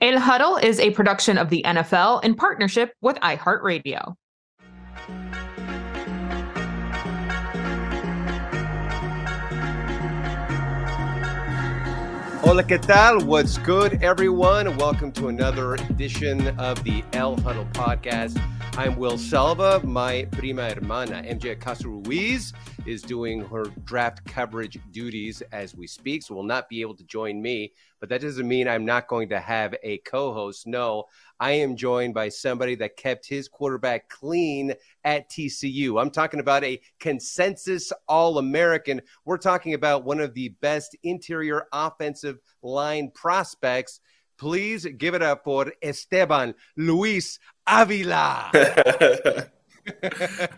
El Huddle is a production of the NFL in partnership with iHeartRadio. Hola, ¿qué tal? What's good, everyone? Welcome to another edition of the El Huddle podcast. I'm Will Selva. My prima hermana, MJ Acosta-Ruiz, is doing her draft coverage duties as we speak, so will not be able to join me. But that doesn't mean I'm not going to have a co-host. No, I am joined by somebody that kept his quarterback clean at TCU. I'm talking about a consensus All-American. We're talking about one of the best interior offensive line prospects. Please give it up for Esteban Luis Avila.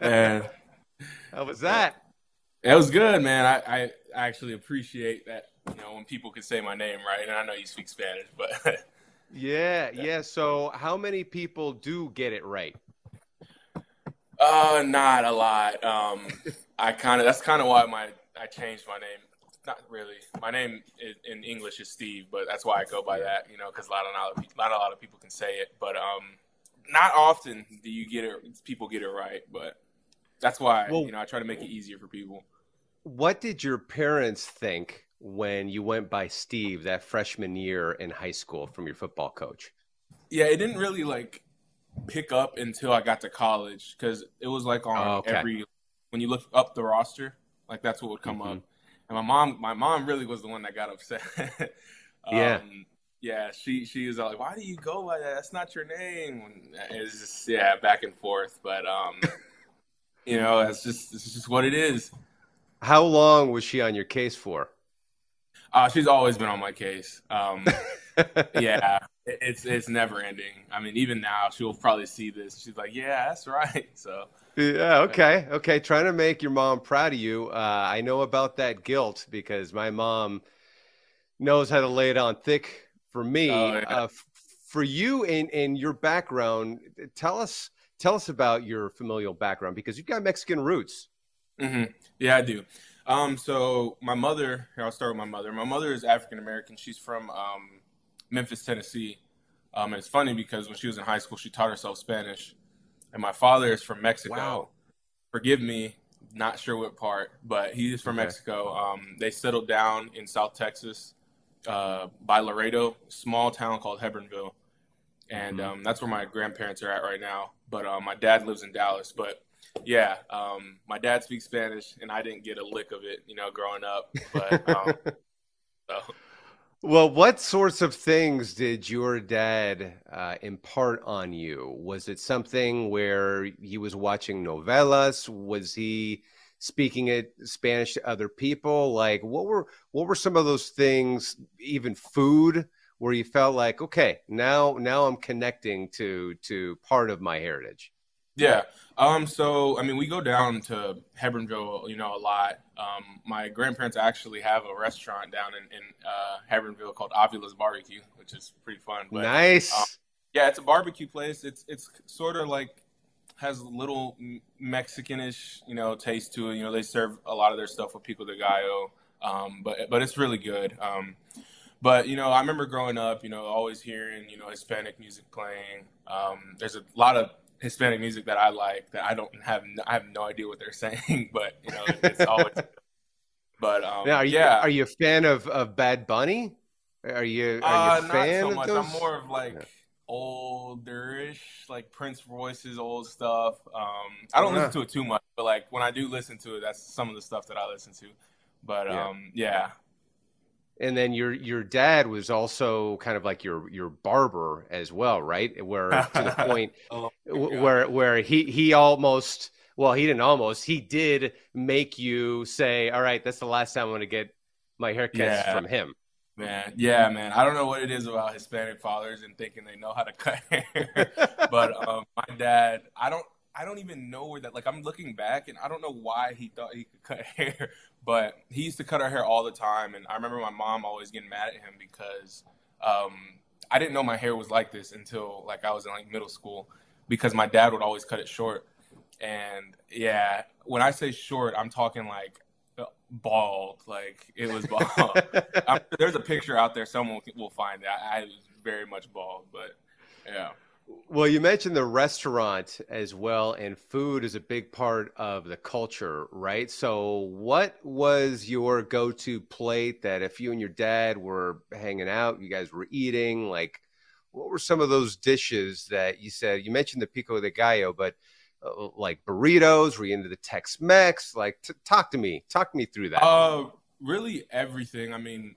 Man. How was that? It was good, man. I actually appreciate that, you know, when people can say my name, right? And I know you speak Spanish, but... yeah. So how many people do get it right? Not a lot. That's kind of why I changed my name. Not really. My name in English is Steve, but that's why I go by that, you know, because not a lot of people can say it. But not often do you get it. People get it right, but that's why I try to make it easier for people. What did your parents think when you went by Steve that freshman year in high school from your football coach? Yeah, it didn't really pick up until I got to college, because it was every when you look up the roster, that's what would come up. And my mom really was the one that got upset. She was like, "Why do you go like that? That's not your name." It's just back and forth, but it's just what it is. How long was she on your case for? She's always been on my case. It's never ending. I mean, even now she'll probably see this. She's like, "Yeah, that's right." So. Yeah. Okay. Trying to make your mom proud of you. I know about that guilt because my mom knows how to lay it on thick for me. Oh, yeah. For you and your background, tell us about your familial background, because you've got Mexican roots. Mm-hmm. Yeah, I do. So my mother. Here, I'll start with my mother. My mother is African American. She's from Memphis, Tennessee. And it's funny because when she was in high school, she taught herself Spanish. And my father is from Mexico. Wow. Forgive me, not sure what part, but he is from Mexico. They settled down in South Texas by Laredo, small town called Hebbronville. And that's where my grandparents are at right now. But my dad lives in Dallas. But, my dad speaks Spanish, and I didn't get a lick of it, growing up. But Well, what sorts of things did your dad impart on you? Was it something where he was watching novellas? Was he speaking it Spanish to other people? Like, what were some of those things? Even food, where you felt like, okay, now I'm connecting to part of my heritage. Yeah. So, I mean, we go down to Hebbronville, you know, a lot. My grandparents actually have a restaurant down in Hebbronville called Avila's Barbecue, which is pretty fun. But, nice. Yeah, it's a barbecue place. It's sort of like has little Mexicanish, you know, taste to it. You know, they serve a lot of their stuff with Pico de Gallo, but it's really good. But, you know, I remember growing up, you know, always hearing, you know, Hispanic music playing. There's a lot of Hispanic music that I like that I have no idea what they're saying, but you know, it's always but now, are you a fan of Bad Bunny? Are you a fan not so much. Of those? I'm more of like olderish, like Prince Royce's old stuff. I don't listen to it too much, but like when I do listen to it, that's some of the stuff that I listen to. But yeah. And then your dad was also kind of like your barber as well, right? Where to the point where he did make you say, all right, that's the last time I'm going to get my haircuts from him. Man. Yeah, man. I don't know what it is about Hispanic fathers and thinking they know how to cut hair. But my dad, I don't even know where that, like, I'm looking back and I don't know why he thought he could cut hair, but he used to cut our hair all the time. And I remember my mom always getting mad at him because I didn't know my hair was like this until like I was in like middle school, because my dad would always cut it short. And yeah, when I say short, I'm talking like bald, like it was bald. There's a picture out there. Someone will find that. I was very much bald, but yeah. Well, you mentioned the restaurant as well, and food is a big part of the culture, right? So what was your go-to plate that if you and your dad were hanging out, you guys were eating, like what were some of those dishes that you said, you mentioned the Pico de Gallo, but like burritos, were you into the Tex-Mex? Like talk to me through that. Really everything. I mean,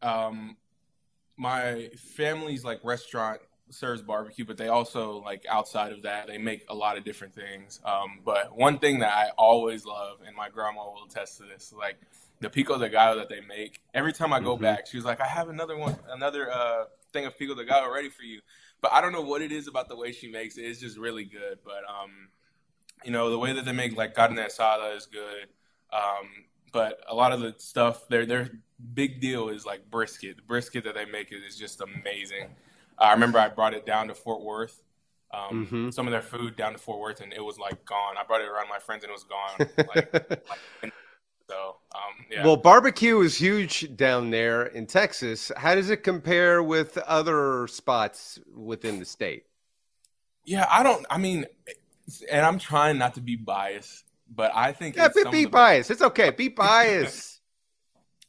my family's like restaurant serves barbecue, but they also like outside of that they make a lot of different things, but one thing that I always love, and my grandma will attest to this, like the Pico de Gallo that they make. Every time I go back, she's like, I have another thing of Pico de Gallo ready for you. But I don't know what it is about the way she makes it. It's just really good. But you know, the way that they make like carne asada is good. But a lot of the stuff, their big deal is like brisket. The brisket that they make is just amazing. I remember I brought it down to Fort Worth, some of their food down to Fort Worth, and it was like gone. I brought it around my friends and it was gone. Yeah. Well, barbecue is huge down there in Texas. How does it compare with other spots within the state? Yeah, and I'm trying not to be biased, but I think. Yeah, be biased. It's okay. Be biased.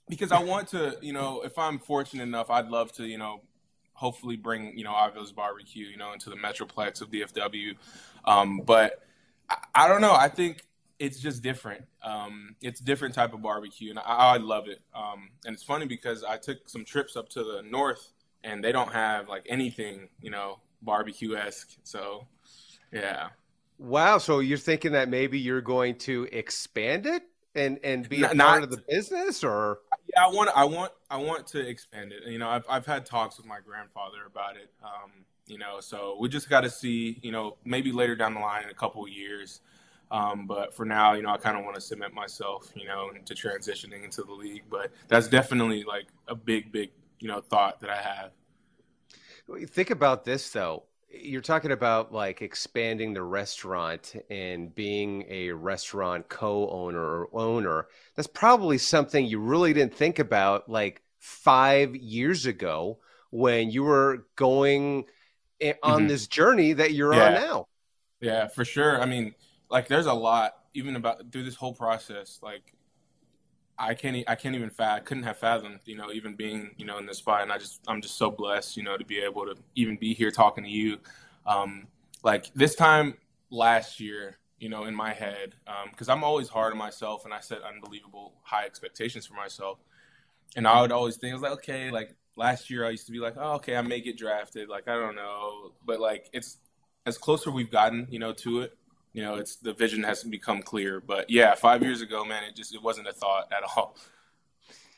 Because I want to, you know, if I'm fortunate enough, I'd love to, you know, hopefully bring, you know, Avila's Barbecue, you know, into the Metroplex of DFW. But I don't know. I think it's just different. It's different type of barbecue, and I love it. And it's funny because I took some trips up to the north, and they don't have, like, anything, you know, barbecue-esque. So, yeah. Wow. So you're thinking that maybe you're going to expand it and be part of the business, or? Yeah, I want to expand it. You know, I've had talks with my grandfather about it. You know, so we just got to see, you know, maybe later down the line in a couple of years. But for now, you know, I kind of want to cement myself, you know, into transitioning into the league. But that's definitely like a big, you know, thought that I have. Think about this, though. You're talking about like expanding the restaurant and being a restaurant co-owner or owner. That's probably something you really didn't think about like 5 years ago when you were going on this journey that you're on now. Yeah, for sure. I mean, like there's a lot even about through this whole process. Like I couldn't have fathomed, you know, even being, you know, in this spot. And I'm just so blessed, you know, to be able to even be here talking to you. Like this time last year, you know, in my head, because I'm always hard on myself and I set unbelievable high expectations for myself. And I would always think, I was like, okay, like last year I used to be like, oh, okay, I may get drafted. Like, I don't know. But, like, it's as closer we've gotten, you know, to it. You know, it's the vision has become clear. But, yeah, 5 years ago, man, it wasn't a thought at all.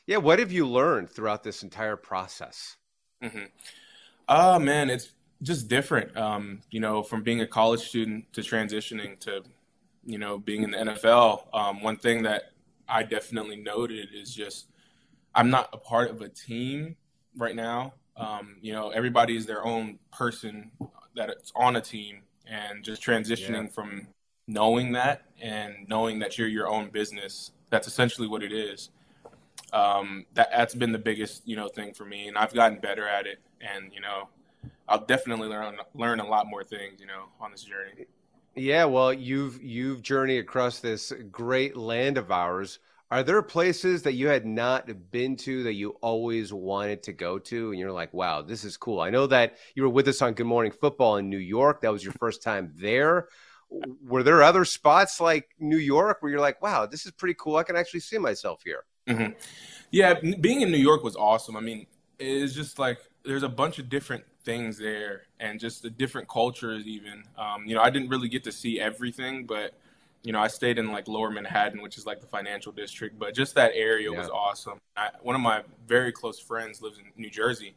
Yeah, what have you learned throughout this entire process? Mm-hmm. Oh, man, it's just different, you know, from being a college student to transitioning to, you know, being in the NFL. One thing that I definitely noted is just I'm not a part of a team right now. You know, everybody is their own person that's on a team, and just transitioning from knowing that and knowing that you're your own business. That's essentially what it is. That's been the biggest, you know, thing for me, and I've gotten better at it. And, you know, I'll definitely learn a lot more things, you know, on this journey. Yeah, well, you've journeyed across this great land of ours. Are there places that you had not been to that you always wanted to go to? And you're like, wow, this is cool. I know that you were with us on Good Morning Football in New York. That was your first time there. Were there other spots like New York where you're like, wow, this is pretty cool. I can actually see myself here. Mm-hmm. Yeah, being in New York was awesome. I mean, it's just like there's a bunch of different things there and just the different cultures even. You know, I didn't really get to see everything, but, you know, I stayed in like lower Manhattan, which is like the financial district, but just that area was awesome. One of my very close friends lives in New Jersey,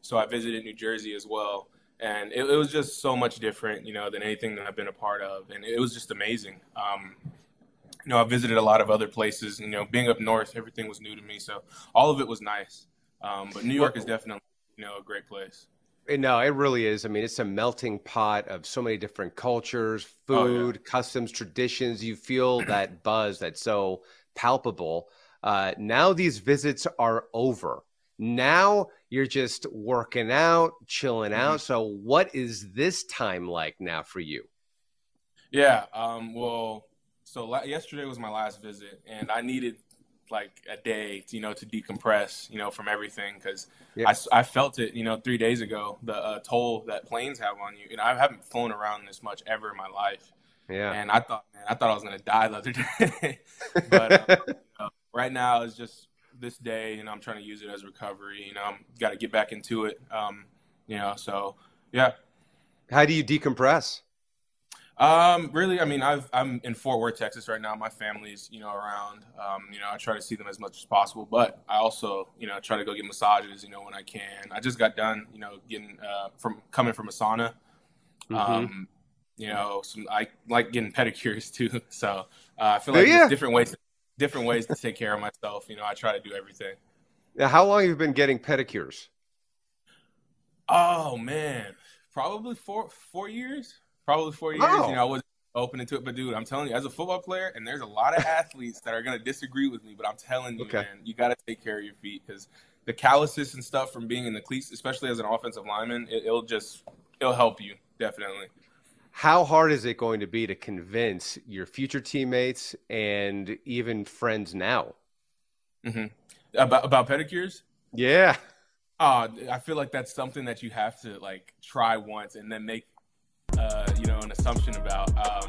so I visited New Jersey as well. And it was just so much different, you know, than anything that I've been a part of. And it was just amazing. You know, I visited a lot of other places, you know, being up north, everything was new to me. So all of it was nice. But New York is definitely, you know, a great place. No, it really is. I mean, it's a melting pot of so many different cultures, food, customs, traditions. You feel that buzz that's so palpable. Now these visits are over. Now you're just working out, chilling out. So what is this time like now for you? Yeah, well, so yesterday was my last visit, and I needed like a day, you know, to decompress, you know, from everything. Cause I felt it, you know, 3 days ago, the toll that planes have on you. And I haven't flown around this much ever in my life. Yeah. And I thought I was going to die the other day, but you know, right now it's just this day, and I'm trying to use it as recovery. You know, I'm got to get back into it. You know, so yeah. How do you decompress? Really, I mean, I'm in Fort Worth, Texas right now. My family's, you know, around, you know, I try to see them as much as possible, but I also, you know, try to go get massages, you know, when I can. I just got done, you know, getting, coming from a sauna, you know, I like getting pedicures too. So, I feel like there's different ways to take care of myself. You know, I try to do everything. Now, how long have you been getting pedicures? Oh man, probably four years. Probably 4 years, you know, I wasn't open into it. But, dude, I'm telling you, as a football player, and there's a lot of athletes that are going to disagree with me, but I'm telling you, man, you got to take care of your feet because the calluses and stuff from being in the cleats, especially as an offensive lineman, it'll help you, definitely. How hard is it going to be to convince your future teammates and even friends now? About pedicures? Yeah. I feel like that's something that you have to, like, try once and then make – you know, an assumption about,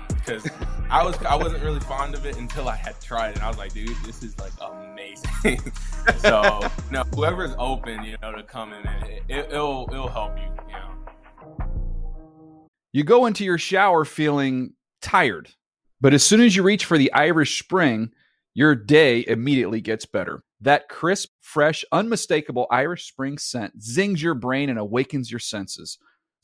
because I wasn't really fond of it until I had tried it, and I was like, dude, this is like amazing. So no, whoever's open, you know, to come in, it'll help you. You know, you go into your shower feeling tired, but as soon as you reach for the Irish Spring, your day immediately gets better. That crisp, fresh, unmistakable Irish Spring scent zings your brain and awakens your senses.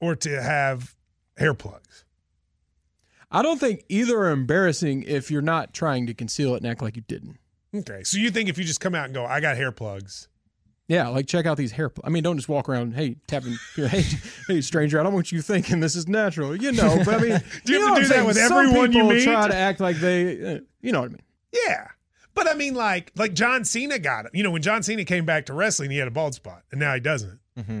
or to have hair plugs? I don't think either are embarrassing if you're not trying to conceal it and act like you didn't. Okay, so you think if you just come out and go, I got hair plugs. Yeah, like check out these hair plugs. I mean, don't just walk around, hey, tapping, hey, stranger, I don't want you thinking this is natural. You know, but I mean, do you have to do that with everyone you meet? Some people try to act like they, you know what I mean. Yeah. But I mean, like John Cena got it. You know, when John Cena came back to wrestling, he had a bald spot, and now he doesn't. Mm-hmm.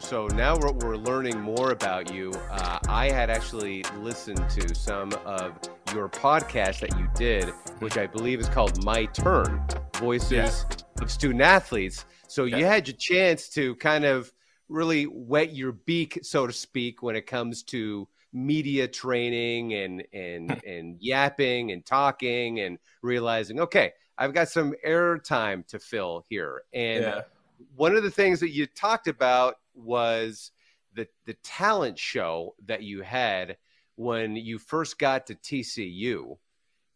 So now we're learning more about you. I had actually listened to some of your podcast that you did, which I believe is called My Turn, Voices of Student Athletes. So you had your chance to kind of really wet your beak, so to speak, when it comes to media training and yapping and talking and realizing, okay, I've got some air time to fill here. And one of the things that you talked about was the talent show that you had when you first got to TCU,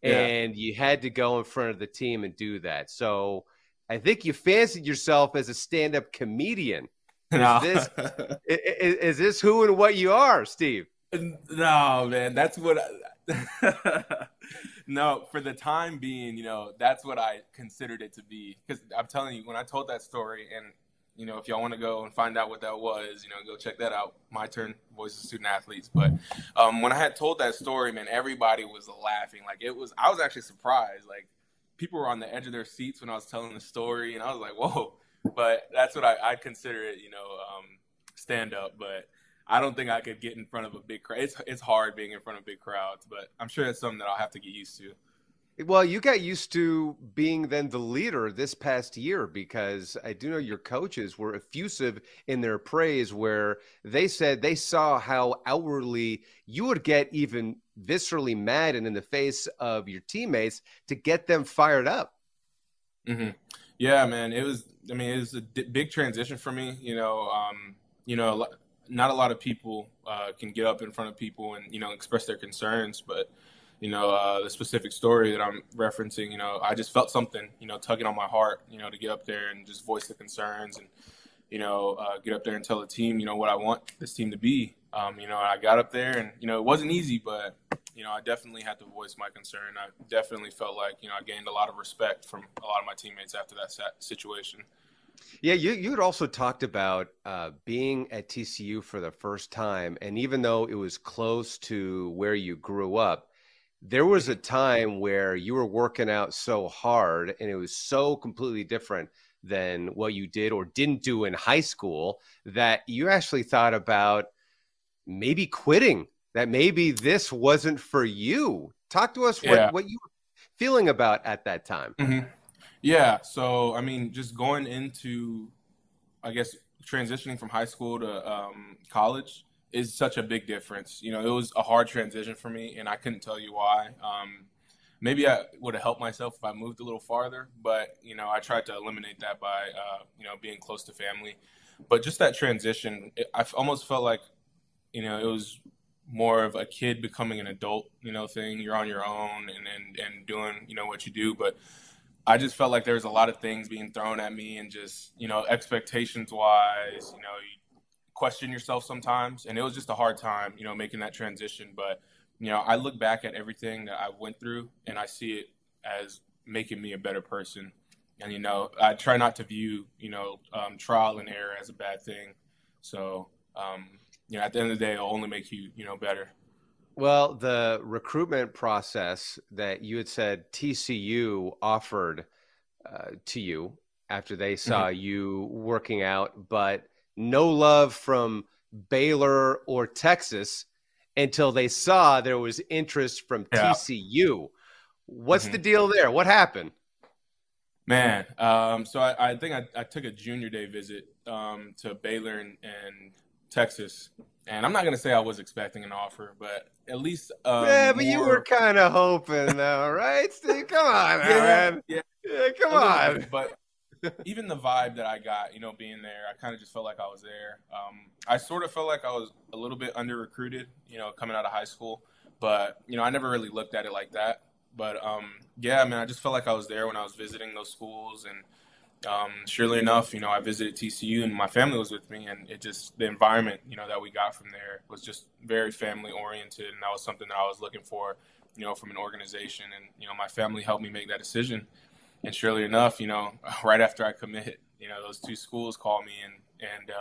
and you had to go in front of the team and do that. So I think you fancied yourself as a stand-up comedian. Is this who and what you are, Steve? No, man, that's what no, for the time being, you know, that's what I considered it to be. Because I'm telling you, when I told that story, and, you know, if y'all want to go and find out what that was, you know, go check that out. My Turn, Voices of Student Athletes. But when I had told that story, man, everybody was laughing. Like, I was actually surprised. Like, people were on the edge of their seats when I was telling the story, and I was like, whoa. But that's what I'd consider it, you know, stand-up. But I don't think I could get in front of a big crowd. It's hard being in front of big crowds, but I'm sure that's something that I'll have to get used to. Well, you got used to being then the leader this past year, because I do know your coaches were effusive in their praise, where they said they saw how outwardly you would get even viscerally mad and in the face of your teammates to get them fired up. Mm-hmm. Yeah, man, it was a big transition for me. Not a lot of people can get up in front of people and, you know, express their concerns. But, you know, the specific story that I'm referencing, you know, I just felt something, you know, tugging on my heart, you know, to get up there and just voice the concerns and, you know, get up there and tell the team, you know, what I want this team to be. You know, I got up there and, you know, it wasn't easy, but, you know, I definitely had to voice my concern. I definitely felt like, you know, I gained a lot of respect from a lot of my teammates after that situation. Yeah, you had also talked about being at TCU for the first time, and even though it was close to where you grew up, there was a time where you were working out so hard, and it was so completely different than what you did or didn't do in high school that you actually thought about maybe quitting, that maybe this wasn't for you. Talk to us what you were feeling about at that time. Mm-hmm. Yeah, so, I mean, just going into, I guess, transitioning from high school to college is such a big difference. You know, it was a hard transition for me, and I couldn't tell you why. Maybe I would have helped myself if I moved a little farther, but, you know, I tried to eliminate that by, you know, being close to family. But just that transition, I almost felt like, you know, it was more of a kid becoming an adult, you know, thing. You're on your own and doing, you know, what you do, but I just felt like there was a lot of things being thrown at me and just, you know, expectations wise, you know, question yourself sometimes. And it was just a hard time, you know, making that transition. But, you know, I look back at everything that I went through and I see it as making me a better person. And, you know, I try not to view, you know, trial and error as a bad thing. So, you know, at the end of the day, it'll only make you, you know, better. Well, the recruitment process that you had said TCU offered to you after they saw you working out, but no love from Baylor or Texas until they saw there was interest from TCU. What's the deal there? What happened? Man, so I think I took a junior day visit to Baylor and Texas. And I'm not going to say I was expecting an offer, but at least you were kind of hoping, though, right, Steve? Come on, man. Yeah, come on. But even the vibe that I got, you know, being there, I kind of just felt like I was there. I sort of felt like I was a little bit under-recruited, you know, coming out of high school. But, you know, I never really looked at it like that. But, yeah, I mean, I just felt like I was there when I was visiting those schools. And surely enough, you know, I visited TCU and my family was with me, and it just, the environment, you know, that we got from there was just very family oriented. And that was something that I was looking for, you know, from an organization. And, you know, my family helped me make that decision. And surely enough, you know, right after I committed, you know, those two schools called me and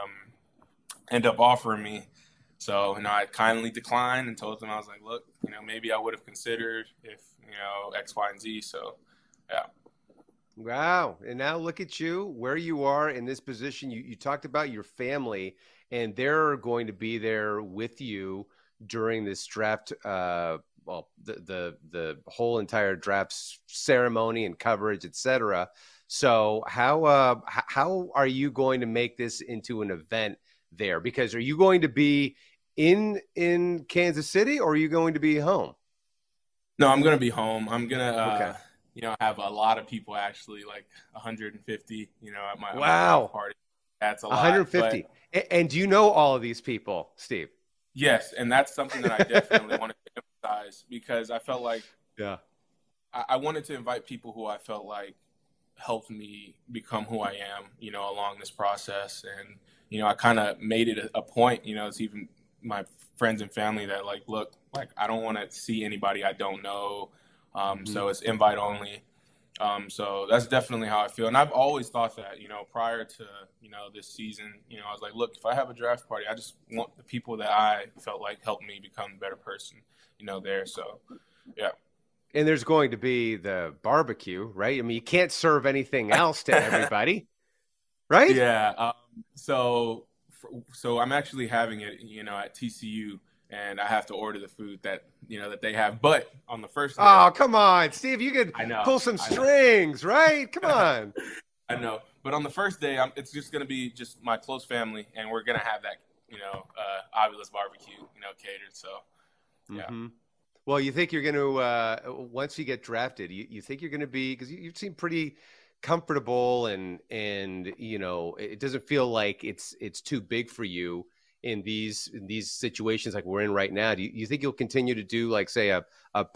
end up offering me. So, you know, I kindly declined and told them, I was like, look, you know, maybe I would have considered if, you know, X, Y, and Z. So, yeah. Wow. And now look at you, where you are in this position. You talked about your family, and they're going to be there with you during this draft, the whole entire draft ceremony and coverage, et cetera. So how are you going to make this into an event there? Because are you going to be in Kansas City, or are you going to be home? No, I'm going to be home. I'm going to, okay. You know, I have a lot of people, actually, like 150, you know, at my party. That's a lot. 150. And do you know all of these people, Steve? Yes. And that's something that I definitely wanted to emphasize, because I felt like I wanted to invite people who I felt like helped me become who I am, you know, along this process. And, you know, I kind of made it a point, you know, it's even my friends and family that, like, look, like, I don't want to see anybody I don't know. So it's invite only. So that's definitely how I feel. And I've always thought that, you know, prior to, you know, this season, you know, I was like, look, if I have a draft party, I just want the people that I felt like helped me become a better person, you know, there. So, yeah. And there's going to be the barbecue, right? I mean, you can't serve anything else to everybody, right? Yeah. So I'm actually having it, you know, at TCU. And I have to order the food that, you know, that they have. But on the first day, oh, come on, Steve, you could pull some strings, right? Come on. I know. But on the first day, it's just going to be just my close family. And we're going to have that, you know, Avila's Barbecue, you know, catered. So, yeah. Mm-hmm. Well, you think you're going to, once you get drafted, you think you're going to be, because you seem pretty comfortable and, you know, it doesn't feel like it's too big for you. In these situations like we're in right now, do you think you'll continue to do, like, say, a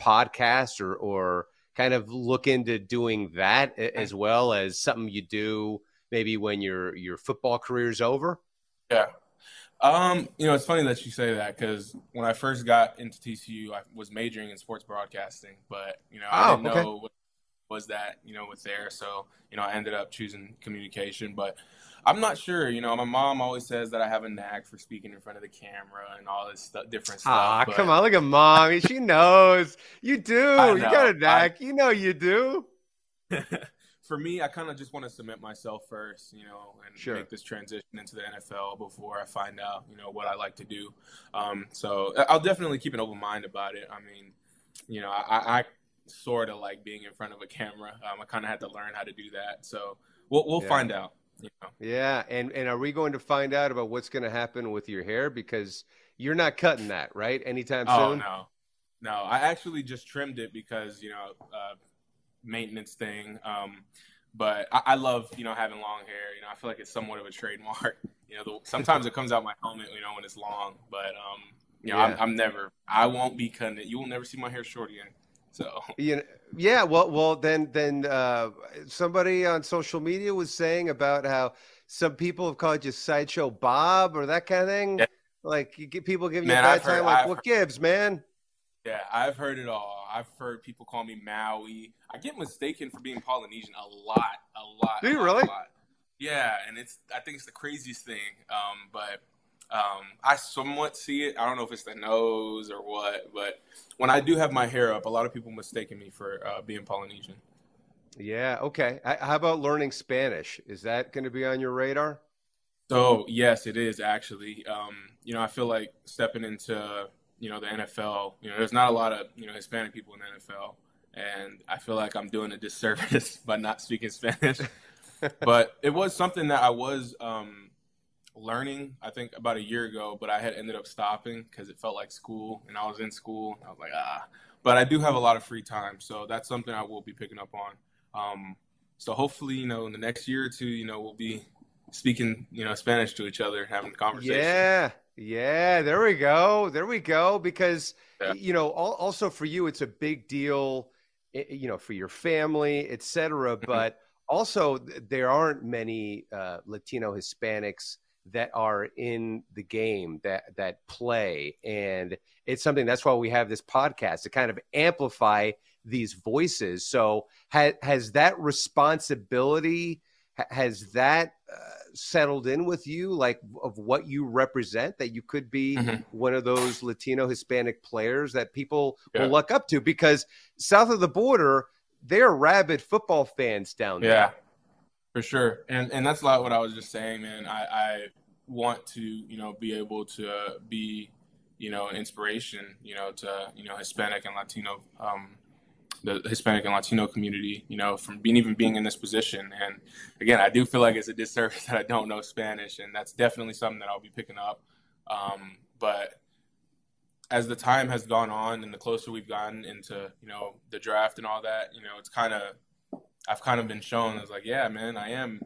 podcast or kind of look into doing that as well as something you do maybe when your football career is over? Yeah. You know, it's funny that you say that, because when I first got into TCU, I was majoring in sports broadcasting, but, you know, I didn't know what was that, you know, was there. So, you know, I ended up choosing communication, but I'm not sure. You know, my mom always says that I have a knack for speaking in front of the camera and all this different stuff. But... come on. Look at mom. She knows. You do. You got a knack. You know you do. For me, I kind of just want to cement myself first, you know, and make this transition into the NFL before I find out, you know, what I like to do. So I'll definitely keep an open mind about it. I mean, you know, I sort of like being in front of a camera. I kind of had to learn how to do that. So we'll find out. You know. Yeah. And are we going to find out about what's going to happen with your hair? Because you're not cutting that, right? Anytime soon? No, I actually just trimmed it because, you know, maintenance thing. But I love, you know, having long hair. You know, I feel like it's somewhat of a trademark. You know, sometimes it comes out my helmet, you know, when it's long. But, you know, I won't be cutting it. You will never see my hair short again. So, you know, yeah, well, then somebody on social media was saying about how Some people have called you Sideshow Bob or that kind of thing. Yeah. Like, you get people giving you a bad time. Like, what gives, man? Yeah, I've heard it all. I've heard people call me Maui. I get mistaken for being Polynesian a lot. Do you really? Yeah, and I think it's the craziest thing. I somewhat see it. I don't know if it's the nose or what, but when I do have my hair up, a lot of people mistaken me for being Polynesian. Yeah. Okay. How about learning Spanish? Is that going to be on your radar? Oh, yes, it is actually. I feel like stepping into, the NFL, there's not a lot of, Hispanic people in the NFL, and I feel like I'm doing a disservice by not speaking Spanish, but it was something that I was, learning, I think about a year ago, but I had ended up stopping because it felt like school and I was in school. And I was like, but I do have a lot of free time. So that's something I will be picking up on. So hopefully, in the next year or two, we'll be speaking, Spanish to each other, having a conversation. Yeah. There we go. Because, also for you, it's a big deal, for your family, et cetera. But also there aren't many Latino Hispanics that are in the game that play. And it's something, that's why we have this podcast, to kind of amplify these voices. So has that responsibility, has that settled in with you, like of what you represent, that you could be one of those Latino Hispanic players that people will look up to? Because south of the border, they're rabid football fans down there. Yeah. For sure. And that's a lot what I was just saying, man. I want to, be able to be, an inspiration, to, Hispanic and Latino, the Hispanic and Latino community, from being in this position. And again, I do feel like it's a disservice that I don't know Spanish, and that's definitely something that I'll be picking up. But as the time has gone on and the closer we've gotten into, the draft and all that, it's kind of, I've kind of been shown as like, yeah, man, I am,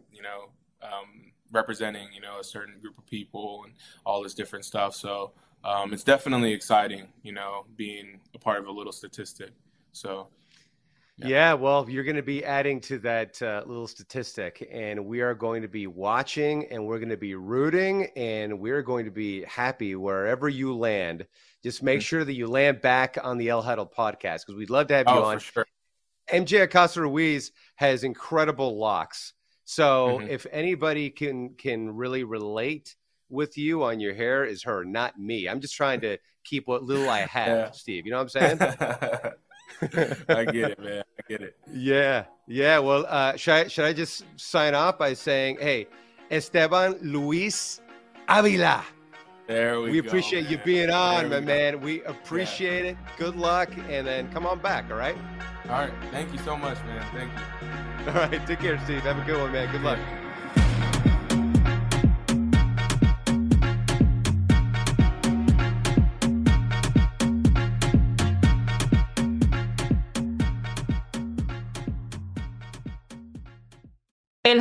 representing, a certain group of people and all this different stuff. So it's definitely exciting, being a part of a little statistic. So, yeah, well, you're going to be adding to that little statistic, and we are going to be watching, and we're going to be rooting, and we're going to be happy wherever you land. Just make sure that you land back on the El Huddle podcast, because we'd love to have you on. For sure. MJ Acosta-Ruiz has incredible locks. So if anybody can really relate with you on your hair, is her, not me. I'm just trying to keep what little I have, Steve. You know what I'm saying? I get it, man. I get it. Yeah. Well, should I just sign off by saying, hey, Esteban Luis Avila. There we go. We appreciate you being on, my man. We appreciate it. Good luck. And then come on back, all right? All right. Thank you so much, man. Thank you. All right. Take care, Steve. Have a good one, man. Good luck. El